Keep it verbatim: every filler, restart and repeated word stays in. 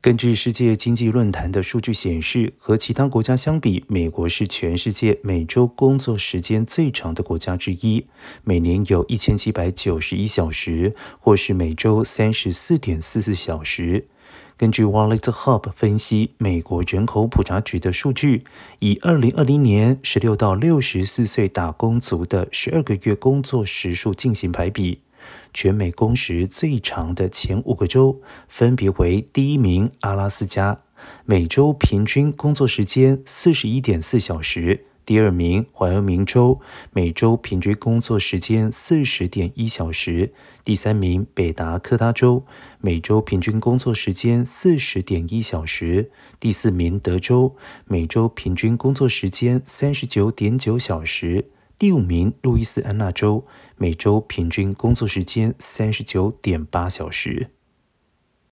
根据世界经济论坛的数据显示，和其他国家相比，美国是全世界每周工作时间最长的国家之一，每年有一千七百九十一小时，或是每周 三十四点四四小时。根据 WalletHub 分析美国人口普查局的数据，以二零二零年十六到六十四岁打工族的十二个月工作时数进行排比，全美工时最长的前五个州分别为第一名阿拉斯加，每周平均工作时间 四十一点四小时，第二名怀俄明州，每周平均工作时间 四十点一小时，第三名北达科他州，每周平均工作时间 四十点一小时，第四名德州，每周平均工作时间 三十九点九小时，第五名路易斯安那州，每周平均工作时间 三十九点八小时。